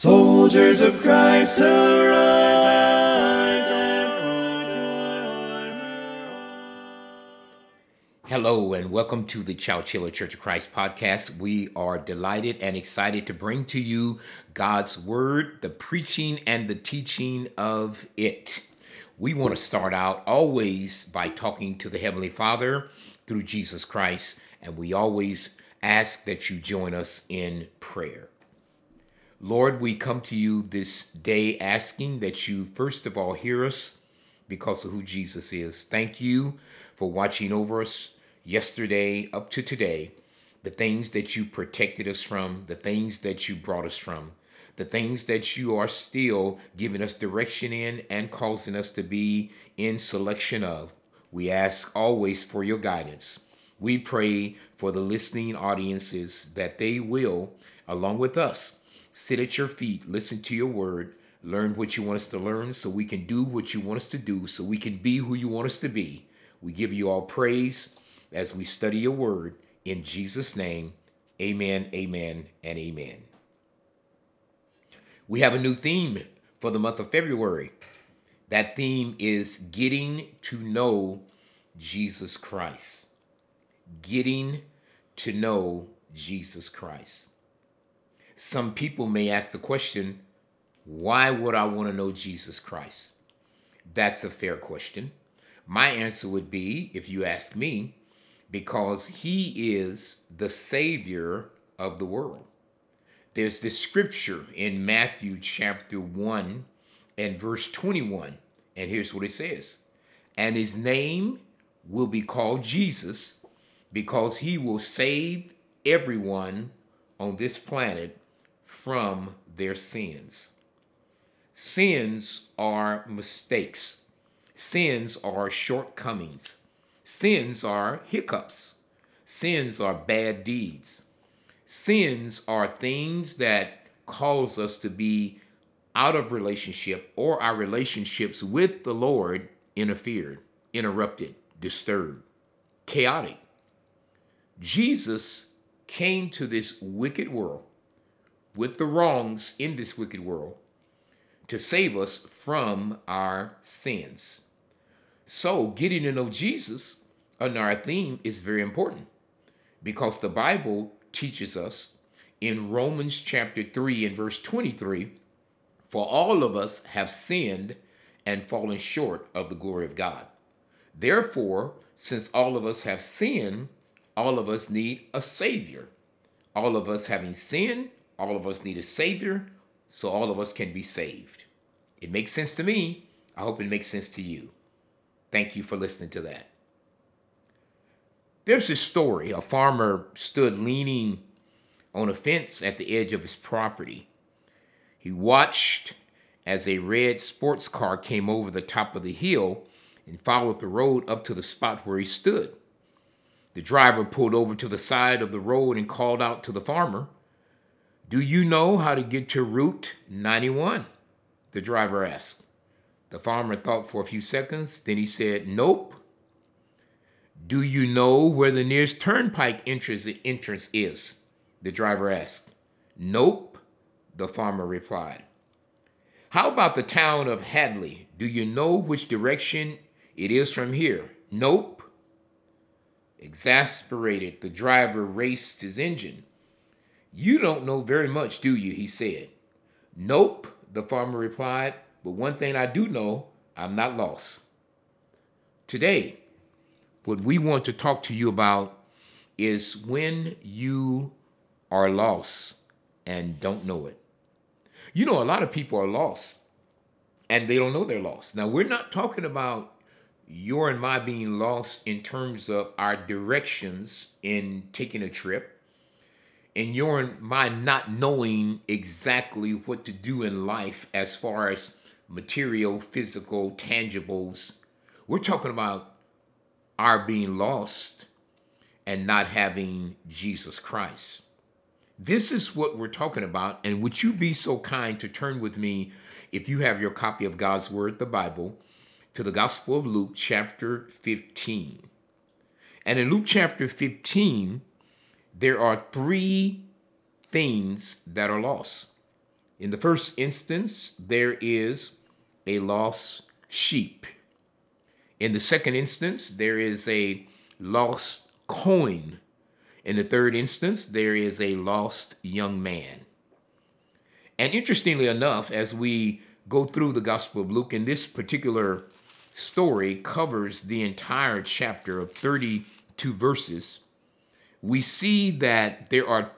Soldiers of Christ, arise and run. Hello and welcome to the Chowchilla Church of Christ podcast. We are delighted and excited to bring to you God's Word, the preaching and the teaching of it. We want to start out always by talking to the Heavenly Father through Jesus Christ, and we always ask that you join us in prayer. Lord, we come to you this day asking that you, first of all, hear us because of who Jesus is. Thank you for watching over us yesterday up to today, the things that you protected us from, the things that you brought us from, the things that you are still giving us direction in and causing us to be in selection of. We ask always for your guidance. We pray for the listening audiences that they will, along with us, sit at your feet, listen to your word, learn what you want us to learn so we can do what you want us to do, so we can be who you want us to be. We give you all praise as we study your word. In Jesus' name, amen, amen, and amen. We have a new theme for the month of February. That theme is Getting to Know Jesus Christ. Getting to Know Jesus Christ. Some people may ask the question, why would I want to know Jesus Christ? That's a fair question. My answer would be, if you ask me, because he is the Savior of the world. There's this scripture in Matthew chapter 1 and verse 21, and here's what it says. And his name will be called Jesus because he will save everyone on this planet from their sins. Sins are mistakes. Sins are shortcomings. Sins are hiccups. Sins are bad deeds. Sins are things that cause us to be out of relationship, or our relationships with the Lord interfered, interrupted, disturbed, chaotic. Jesus came to this wicked world with the wrongs in this wicked world to save us from our sins. So getting to know Jesus under our theme is very important because the Bible teaches us in Romans chapter 3 and verse 23, for all of us have sinned and fallen short of the glory of God. Therefore, since all of us have sinned, all of us need a Savior. All of us having sinned, all of us need a Savior, so all of us can be saved. It makes sense to me. I hope it makes sense to you. Thank you for listening to that. There's this story. A farmer stood leaning on a fence at the edge of his property. He watched as a red sports car came over the top of the hill and followed the road up to the spot where he stood. The driver pulled over to the side of the road and called out to the farmer, "Do you know how to get to Route 91? The driver asked. The farmer thought for a few seconds. Then he said, "Nope." "Do you know where the nearest turnpike entrance is?" The driver asked. "Nope," the farmer replied. "How about the town of Hadley? Do you know which direction it is from here?" "Nope." Exasperated, the driver raced his engine. "You don't know very much, do you?" he said. "Nope," the farmer replied, "but one thing I do know, I'm not lost." Today, what we want to talk to you about is when you are lost and don't know it. You know, a lot of people are lost and they don't know they're lost. Now, we're not talking about your and my being lost in terms of our directions in taking a trip, and your and my not knowing exactly what to do in life as far as material, physical, tangibles. We're talking about our being lost and not having Jesus Christ. This is what we're talking about. And would you be so kind to turn with me, if you have your copy of God's Word, the Bible, to the Gospel of Luke chapter 15. And in Luke chapter 15, there are three things that are lost. In the first instance, there is a lost sheep. In the second instance, there is a lost coin. In the third instance, there is a lost young man. And interestingly enough, as we go through the Gospel of Luke, and this particular story covers the entire chapter of 32 verses, we see that there are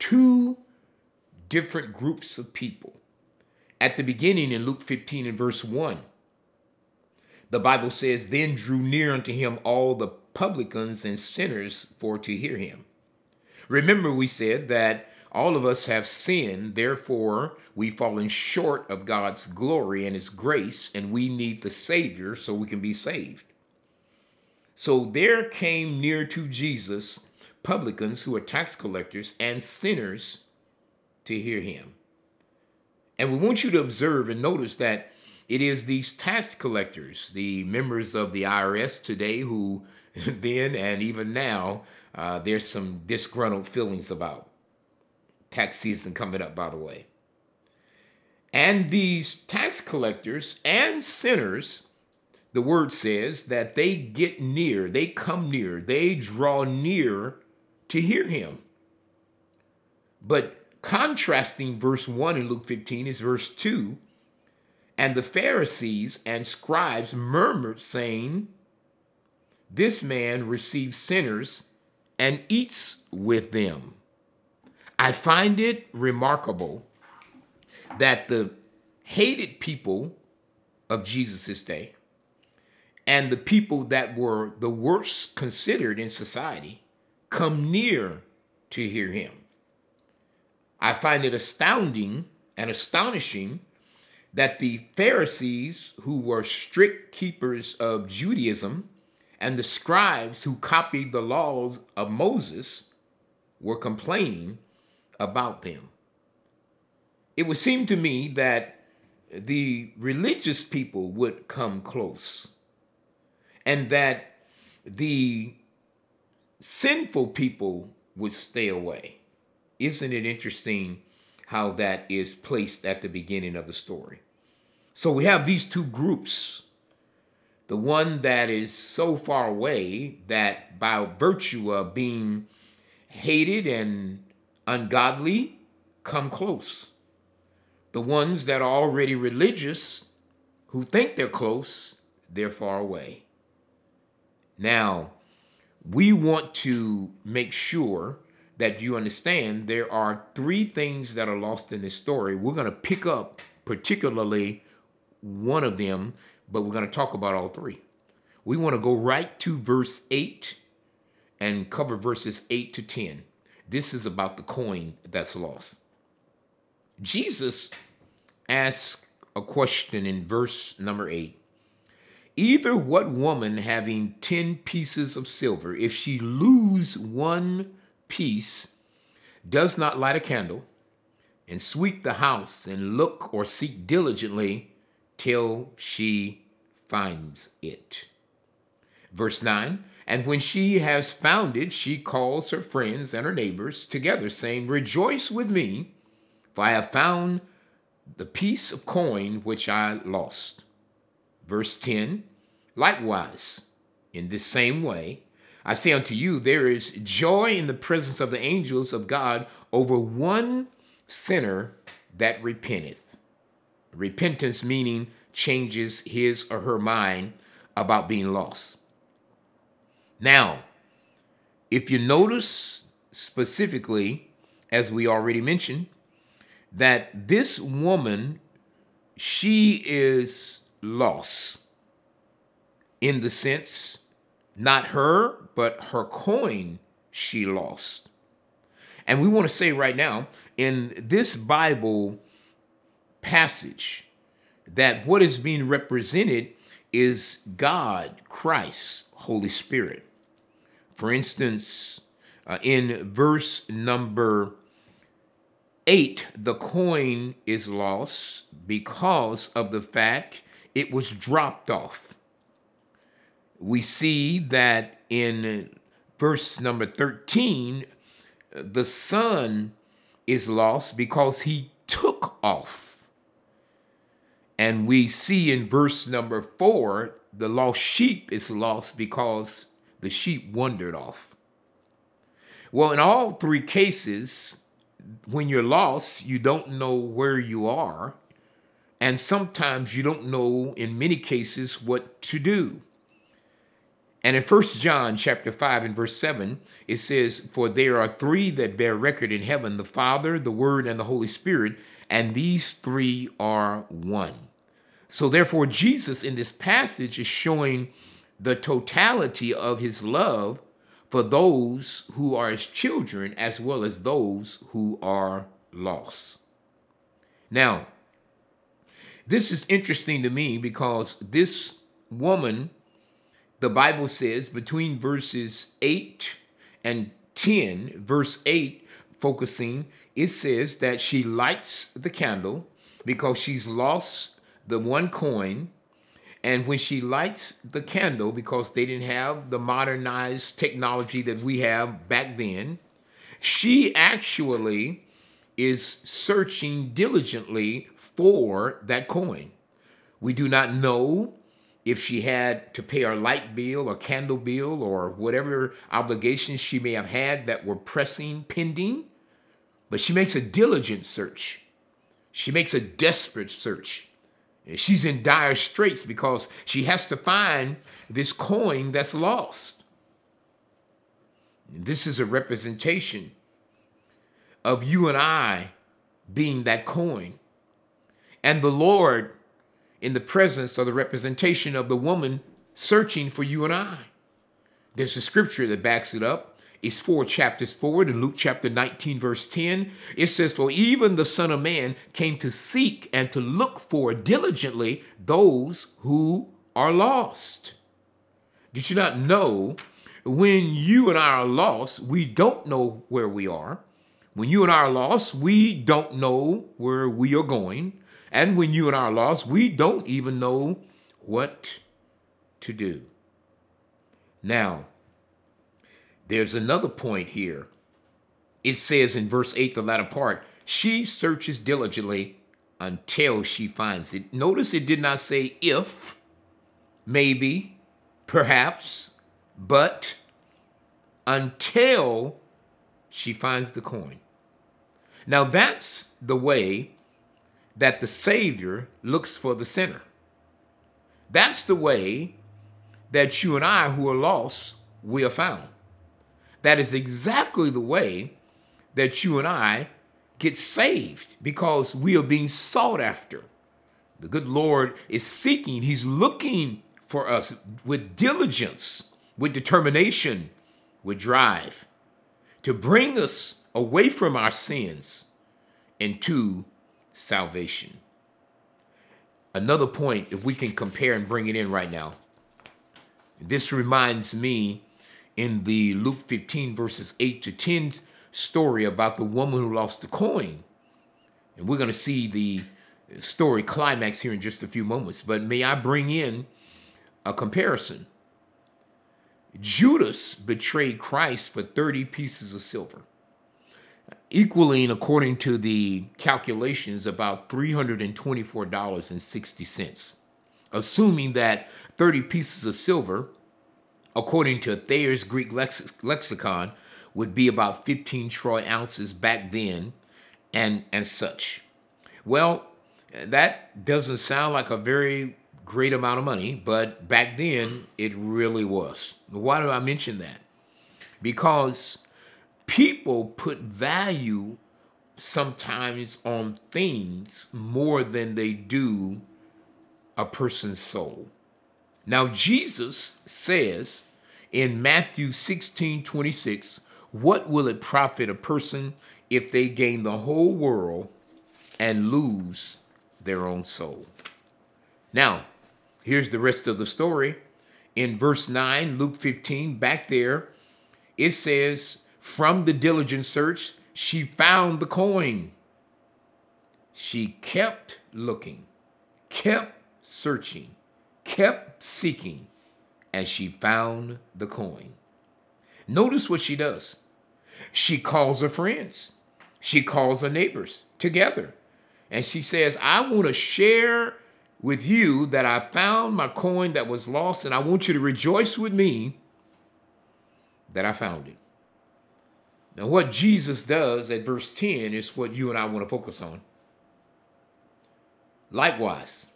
two different groups of people. At the beginning in Luke 15 and verse 1, the Bible says, "Then drew near unto him all the publicans and sinners for to hear him." Remember, we said that all of us have sinned, therefore we've fallen short of God's glory and his grace, and we need the Savior so we can be saved. So there came near to Jesus publicans who are tax collectors and sinners to hear him. And we want you to observe and notice that it is these tax collectors, the members of the IRS today, who then and even now, there's some disgruntled feelings about. Tax season coming up, by the way. And these tax collectors and sinners, the word says that they get near, they come near, they draw near to hear him. But contrasting verse 1 in Luke 15 is verse 2. "And the Pharisees and scribes murmured, saying, This man receives sinners and eats with them." I find it remarkable that the hated people of Jesus' day and the people that were the worst considered in society come near to hear him. I find it astounding and astonishing that the Pharisees, who were strict keepers of Judaism, and the scribes who copied the laws of Moses, were complaining about them. It would seem to me that the religious people would come close, and that the sinful people would stay away. Isn't it interesting how that is placed at the beginning of the story? So we have these two groups. The one that is so far away that by virtue of being hated and ungodly, come close. The ones that are already religious, who think they're close, they're far away. Now, we want to make sure that you understand there are three things that are lost in this story. We're going to pick up particularly one of them, but we're going to talk about all three. We want to go right to verse 8 and cover verses 8 to 10. This is about the coin that's lost. Jesus asks a question in verse number 8. "Either what woman having 10 pieces of silver, if she lose one piece, does not light a candle and sweep the house and look or seek diligently till she finds it?" Verse 9, "And when she has found it, she calls her friends and her neighbors together, saying, Rejoice with me, for I have found the piece of coin which I lost." Verse 10, "Likewise, in this same way, I say unto you, there is joy in the presence of the angels of God over one sinner that repenteth." Repentance meaning changes his or her mind about being lost. Now, if you notice specifically, as we already mentioned, that this woman, she is lost in the sense not her, but her coin she lost. And we want to say right now in this Bible passage that what is being represented is God, Christ, Holy Spirit. For instance, in verse number 8, the coin is lost because of the fact it was dropped off. We see that in verse number 13, the son is lost because he took off. And we see in verse number 4, the lost sheep is lost because the sheep wandered off. Well, in all three cases, when you're lost, you don't know where you are. And sometimes you don't know, in many cases, what to do. And in 1 John chapter 5 and verse 7, it says, "For there are three that bear record in heaven, the Father, the Word, and the Holy Spirit, and these three are one." So therefore, Jesus in this passage is showing the totality of his love for those who are his children as well as those who are lost. Now, this is interesting to me because this woman, the Bible says, between verses 8 and 10, verse 8, focusing, it says that she lights the candle because she's lost the one coin. And when she lights the candle, because they didn't have the modernized technology that we have back then, she actually is searching diligently for that coin. We do not know if she had to pay her light bill or candle bill or whatever obligations she may have had that were pressing, pending, but she makes a diligent search. She makes a desperate search. She's in dire straits because she has to find this coin that's lost. This is a representation of you and I being that coin. And the Lord in the presence or the representation of the woman searching for you and I. There's a scripture that backs it up. It's 4 chapters forward in Luke chapter 19, verse 10. It says, "For even the Son of Man came to seek and to look for diligently those who are lost." Did you not know when you and I are lost, we don't know where we are? When you and I are lost, we don't know where we are going. And when you and I are lost, we don't even know what to do. Now, there's another point here. It says in verse 8, the latter part, she searches diligently until she finds it. Notice it did not say if, maybe, perhaps, but until she finds the coin. Now, that's the way that the Savior looks for the sinner. That's the way that you and I who are lost, we are found. That is exactly the way that you and I get saved because we are being sought after. The good Lord is seeking. He's looking for us with diligence, with determination, with drive to bring us away from our sins into salvation. Another point, if we can compare and bring it in right now, this reminds me in the Luke 15 verses 8 to 10 story about the woman who lost the coin. And we're going to see the story climax here in just a few moments. But may I bring in a comparison? Judas betrayed Christ for 30 pieces of silver, equaling, according to the calculations, about $324.60, assuming that 30 pieces of silver, according to Thayer's Greek lexicon, would be about 15 troy ounces back then and such. Well, that doesn't sound like a very great amount of money, but back then it really was. Why do I mention that? Because people put value sometimes on things more than they do a person's soul. Now, Jesus says in Matthew 16:26, "What will it profit a person if they gain the whole world and lose their own soul?" Now, here's the rest of the story. In verse 9, Luke 15, back there, it says, "From the diligent search, she found the coin. She kept looking, kept searching, kept seeking, and she found the coin." Notice what she does. She calls her friends. She calls her neighbors together. And she says, I want to share with you that I found my coin that was lost, and I want you to rejoice with me that I found it. Now, what Jesus does at verse 10 is what you and I want to focus on. Likewise,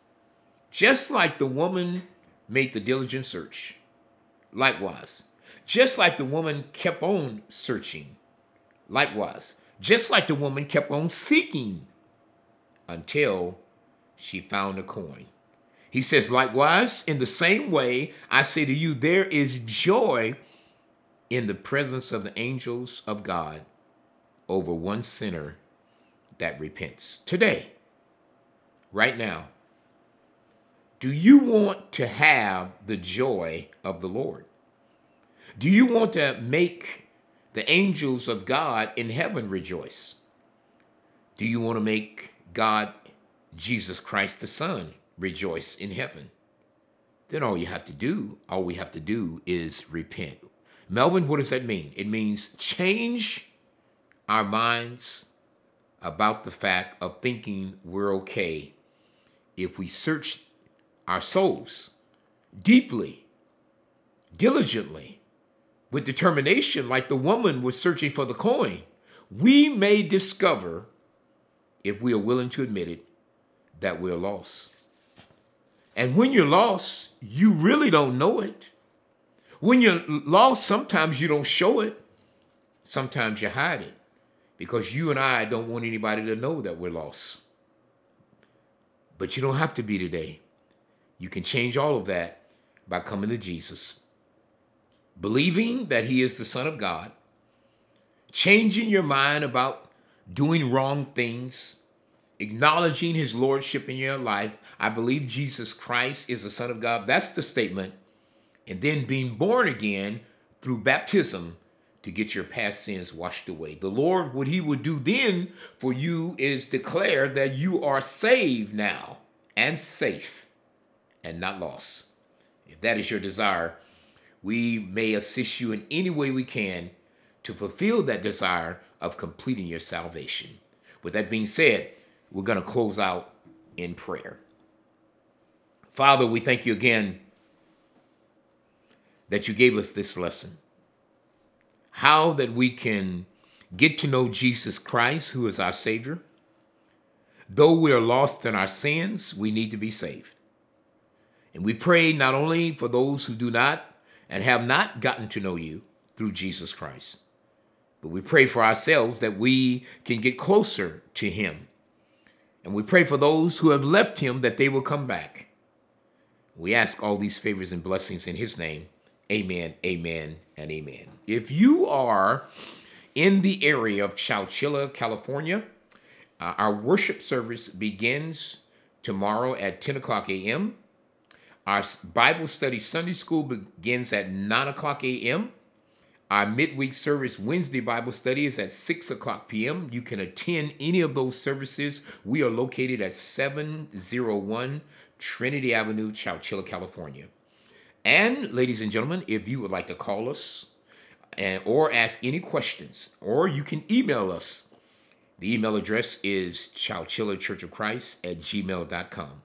just like the woman made the diligent search. Likewise, just like the woman kept on searching. Likewise, just like the woman kept on seeking until she found a coin. He says, likewise, in the same way, I say to you, there is joy in the presence of the angels of God over one sinner that repents. Today, right now, do you want to have the joy of the Lord? Do you want to make the angels of God in heaven rejoice? Do you want to make God, Jesus Christ the Son, rejoice in heaven? Then all we have to do is repent. Melvin, what does that mean? It means change our minds about the fact of thinking we're okay if we search our souls deeply, diligently, with determination, like the woman was searching for the coin. We may discover, if we are willing to admit it, that we're lost. And when you're lost, you really don't know it. When you're lost, sometimes you don't show it. Sometimes you hide it, because you and I don't want anybody to know that we're lost. But you don't have to be today. You can change all of that by coming to Jesus, believing that he is the Son of God, changing your mind about doing wrong things, acknowledging his lordship in your life. I believe Jesus Christ is the Son of God. That's the statement. And then being born again through baptism to get your past sins washed away. The Lord, what he would do then for you is declare that you are saved now and safe and not lost. If that is your desire, we may assist you in any way we can to fulfill that desire of completing your salvation. With that being said, we're going to close out in prayer. Father, we thank you again that you gave us this lesson, how that we can get to know Jesus Christ, who is our Savior. Though we are lost in our sins, we need to be saved. And we pray not only for those who do not and have not gotten to know you through Jesus Christ, but we pray for ourselves that we can get closer to him. And we pray for those who have left him that they will come back. We ask all these favors and blessings in his name. Amen, amen, and amen. If you are in the area of Chowchilla, California, our worship service begins tomorrow at 10 o'clock a.m. Our Bible study Sunday school begins at 9 o'clock a.m. Our midweek service Wednesday Bible study is at 6 o'clock p.m. You can attend any of those services. We are located at 701 Trinity Avenue, Chowchilla, California. And ladies and gentlemen, if you would like to call us or ask any questions, or you can email us, the email address is chowchillachurchofchrist@gmail.com.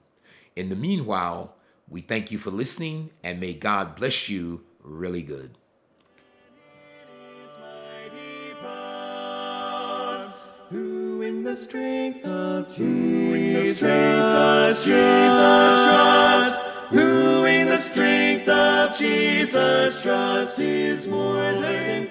In the meanwhile, we thank you for listening, and may God bless you really good. Who in the strength of Jesus trusts, who in the strength of Jesus trusts is more than